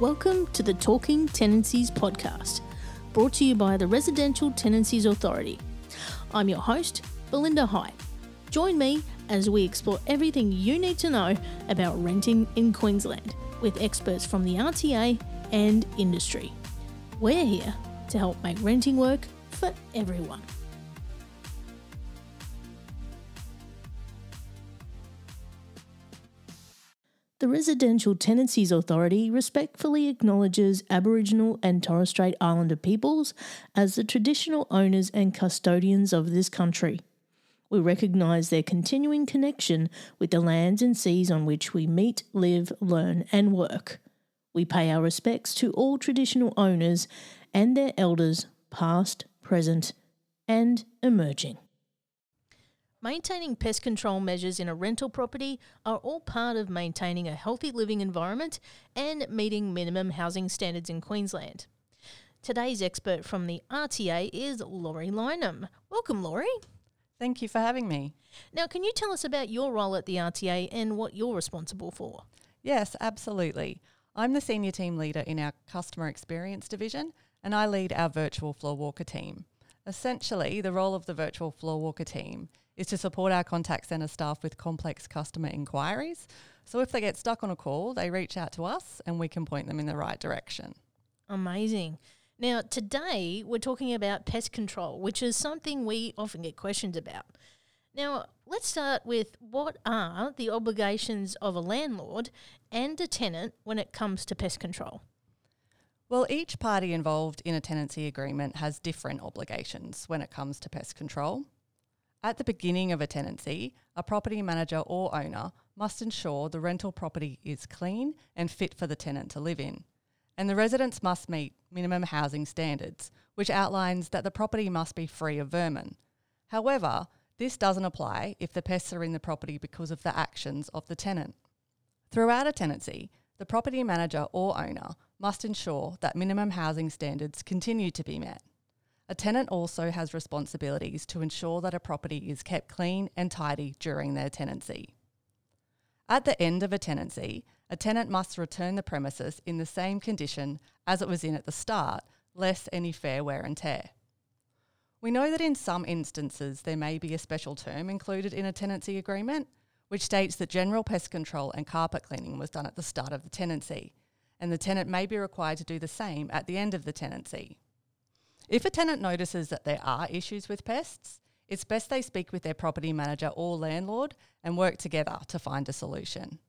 Welcome to the Talking Tenancies podcast, brought to you by the Residential Tenancies Authority. I'm your host, Belinda Hyde. Join me as we explore everything you need to know about renting in Queensland with experts from the RTA and industry. We're here to help make renting work for everyone. The Residential Tenancies Authority respectfully acknowledges Aboriginal and Torres Strait Islander peoples as the traditional owners and custodians of this country. We recognise their continuing connection with the lands and seas on which we meet, live, learn and work. We pay our respects to all traditional owners and their elders, past, present and emerging. Maintaining pest control measures in a rental property are all part of maintaining a healthy living environment and meeting minimum housing standards in Queensland. Today's expert from the RTA is Laurie Lynam. Welcome, Laurie. Thank you for having me. Now, can you tell us about your role at the RTA and what you're responsible for? Yes, absolutely. I'm the senior team leader in our customer experience division, and I lead our virtual floor walker team. Essentially, the role of the virtual floor walker team is to support our contact centre staff with complex customer inquiries. So if they get stuck on a call, they reach out to us and we can point them in the right direction. Amazing. Now, today we're talking about pest control, which is something we often get questions about. Now, let's start with what are the obligations of a landlord and a tenant when it comes to pest control? Well, each party involved in a tenancy agreement has different obligations when it comes to pest control. At the beginning of a tenancy, a property manager or owner must ensure the rental property is clean and fit for the tenant to live in. And the residents must meet minimum housing standards, which outlines that the property must be free of vermin. However, this doesn't apply if the pests are in the property because of the actions of the tenant. Throughout a tenancy, the property manager or owner must ensure that minimum housing standards continue to be met. A tenant also has responsibilities to ensure that a property is kept clean and tidy during their tenancy. At the end of a tenancy, a tenant must return the premises in the same condition as it was in at the start, less any fair wear and tear. We know that in some instances there may be a special term included in a tenancy agreement, which states that general pest control and carpet cleaning was done at the start of the tenancy, and the tenant may be required to do the same at the end of the tenancy. If a tenant notices that there are issues with pests, it's best they speak with their property manager or landlord and work together to find a solution.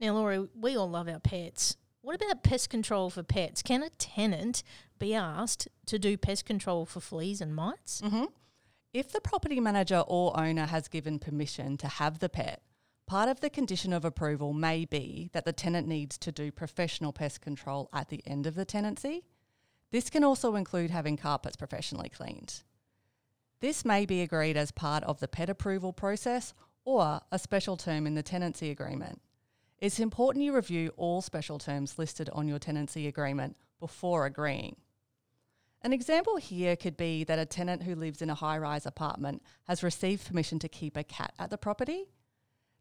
Now, Laurie, we all love our pets. What about pest control for pets? Can a tenant be asked to do pest control for fleas and mites? If the property manager or owner has given permission to have the pet, part of the condition of approval may be that the tenant needs to do professional pest control at the end of the tenancy. This can also include having carpets professionally cleaned. This may be agreed as part of the pet approval process or a special term in the tenancy agreement. It's important you review all special terms listed on your tenancy agreement before agreeing. An example here could be that a tenant who lives in a high-rise apartment has received permission to keep a cat at the property.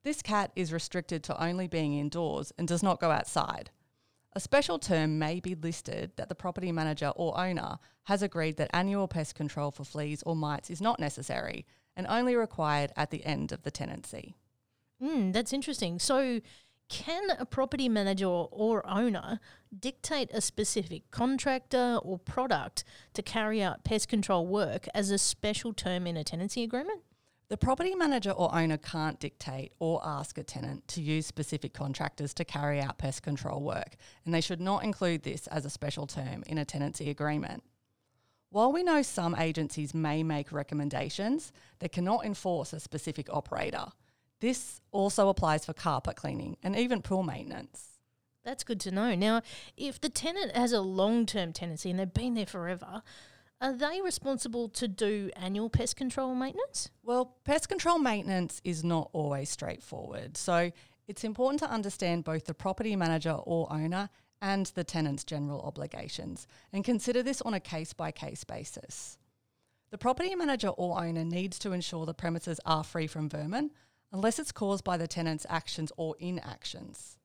This cat is restricted to only being indoors and does not go outside. A special term may be listed that the property manager or owner has agreed that annual pest control for fleas or mites is not necessary and only required at the end of the tenancy. That's interesting. So can a property manager or owner dictate a specific contractor or product to carry out pest control work as a special term in a tenancy agreement? The property manager or owner can't dictate or ask a tenant to use specific contractors to carry out pest control work, and they should not include this as a special term in a tenancy agreement. While we know some agencies may make recommendations, they cannot enforce a specific operator. This also applies for carpet cleaning and even pool maintenance. That's good to know. Now, if the tenant has a long-term tenancy and they've been there forever, are they responsible to do annual pest control maintenance? Well, pest control maintenance is not always straightforward. So it's important to understand both the property manager or owner and the tenant's general obligations and consider this on a case-by-case basis. The property manager or owner needs to ensure the premises are free from vermin unless it's caused by the tenant's actions or inactions.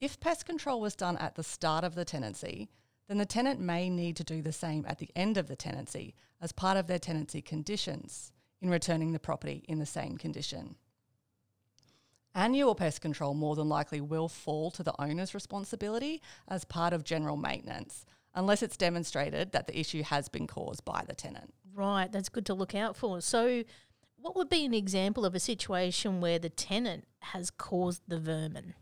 If pest control was done at the start of the tenancy, then the tenant may need to do the same at the end of the tenancy as part of their tenancy conditions in returning the property in the same condition. Annual pest control more than likely will fall to the owner's responsibility as part of general maintenance, unless it's demonstrated that the issue has been caused by the tenant. Right, that's good to look out for. So what would be an example of a situation where the tenant has caused the vermin?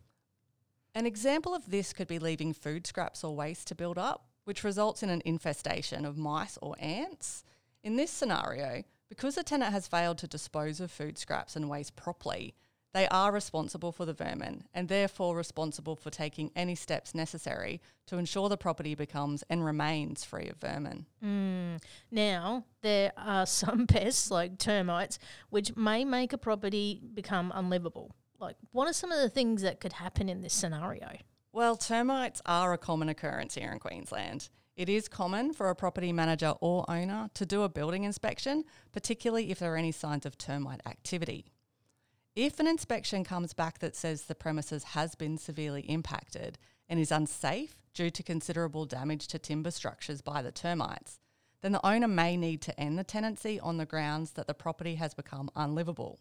An example of this could be leaving food scraps or waste to build up, which results in an infestation of mice or ants. In this scenario, because the tenant has failed to dispose of food scraps and waste properly, they are responsible for the vermin and therefore responsible for taking any steps necessary to ensure the property becomes and remains free of vermin. Now, there are some pests like termites which may make a property become unlivable. Like, what are some of the things that could happen in this scenario? Well, termites are a common occurrence here in Queensland. It is common for a property manager or owner to do a building inspection, particularly if there are any signs of termite activity. If an inspection comes back that says the premises has been severely impacted and is unsafe due to considerable damage to timber structures by the termites, then the owner may need to end the tenancy on the grounds that the property has become unlivable.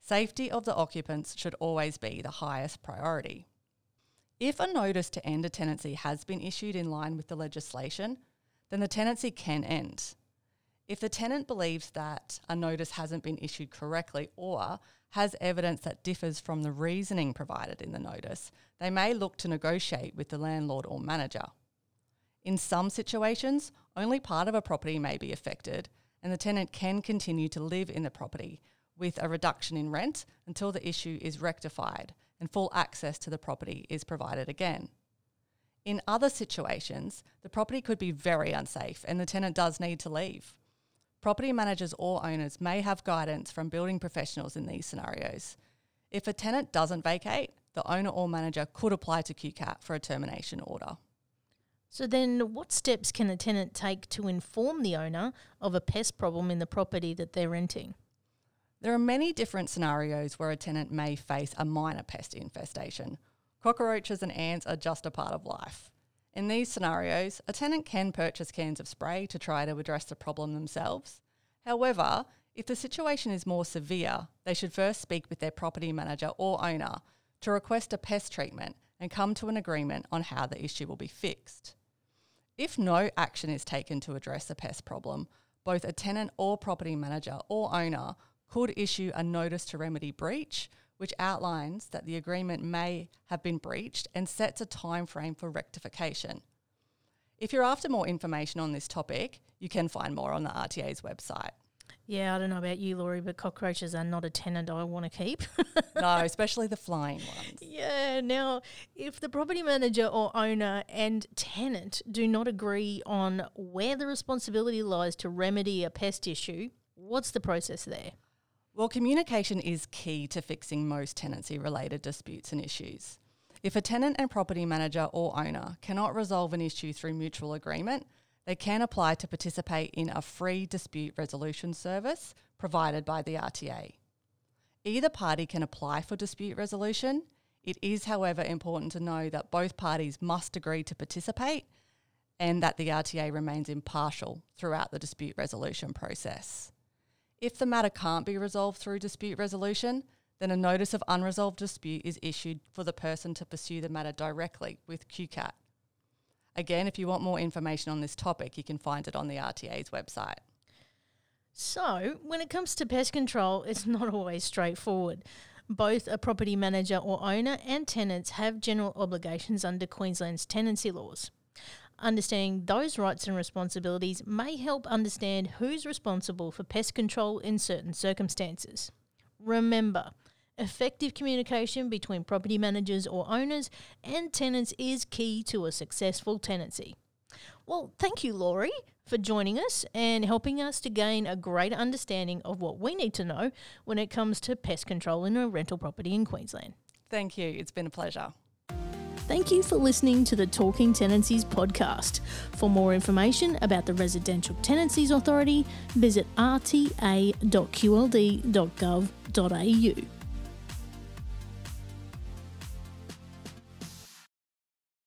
Safety of the occupants should always be the highest priority. If a notice to end a tenancy has been issued in line with the legislation, then the tenancy can end. If the tenant believes that a notice hasn't been issued correctly or has evidence that differs from the reasoning provided in the notice, they may look to negotiate with the landlord or manager. In some situations, only part of a property may be affected, and the tenant can continue to live in the property with a reduction in rent until the issue is rectified and full access to the property is provided again. In other situations, the property could be very unsafe and the tenant does need to leave. Property managers or owners may have guidance from building professionals in these scenarios. If a tenant doesn't vacate, the owner or manager could apply to QCAT for a termination order. So then what steps can a tenant take to inform the owner of a pest problem in the property that they're renting? There are many different scenarios where a tenant may face a minor pest infestation. Cockroaches and ants are just a part of life. In these scenarios, a tenant can purchase cans of spray to try to address the problem themselves. However, if the situation is more severe, they should first speak with their property manager or owner to request a pest treatment and come to an agreement on how the issue will be fixed. If no action is taken to address the pest problem, both a tenant or property manager or owner could issue a notice to remedy breach, which outlines that the agreement may have been breached and sets a time frame for rectification. If you're after more information on this topic, you can find more on the RTA's website. Yeah, I don't know about you, Laurie, but cockroaches are not a tenant I want to keep. No, especially the flying ones. Yeah, now, if the property manager or owner and tenant do not agree on where the responsibility lies to remedy a pest issue, what's the process there? Well, communication is key to fixing most tenancy-related disputes and issues. If a tenant and property manager or owner cannot resolve an issue through mutual agreement, they can apply to participate in a free dispute resolution service provided by the RTA. Either party can apply for dispute resolution. It is, however, important to know that both parties must agree to participate and that the RTA remains impartial throughout the dispute resolution process. If the matter can't be resolved through dispute resolution, then a notice of unresolved dispute is issued for the person to pursue the matter directly with QCAT. Again, if you want more information on this topic, you can find it on the RTA's website. So, when it comes to pest control, it's not always straightforward. Both a property manager or owner and tenants have general obligations under Queensland's tenancy laws. Understanding those rights and responsibilities may help understand who's responsible for pest control in certain circumstances. Remember, effective communication between property managers or owners and tenants is key to a successful tenancy. Well, thank you, Laurie, for joining us and helping us to gain a greater understanding of what we need to know when it comes to pest control in a rental property in Queensland. Thank you. It's been a pleasure. Thank you for listening to the Talking Tenancies podcast. For more information about the Residential Tenancies Authority, visit rta.qld.gov.au.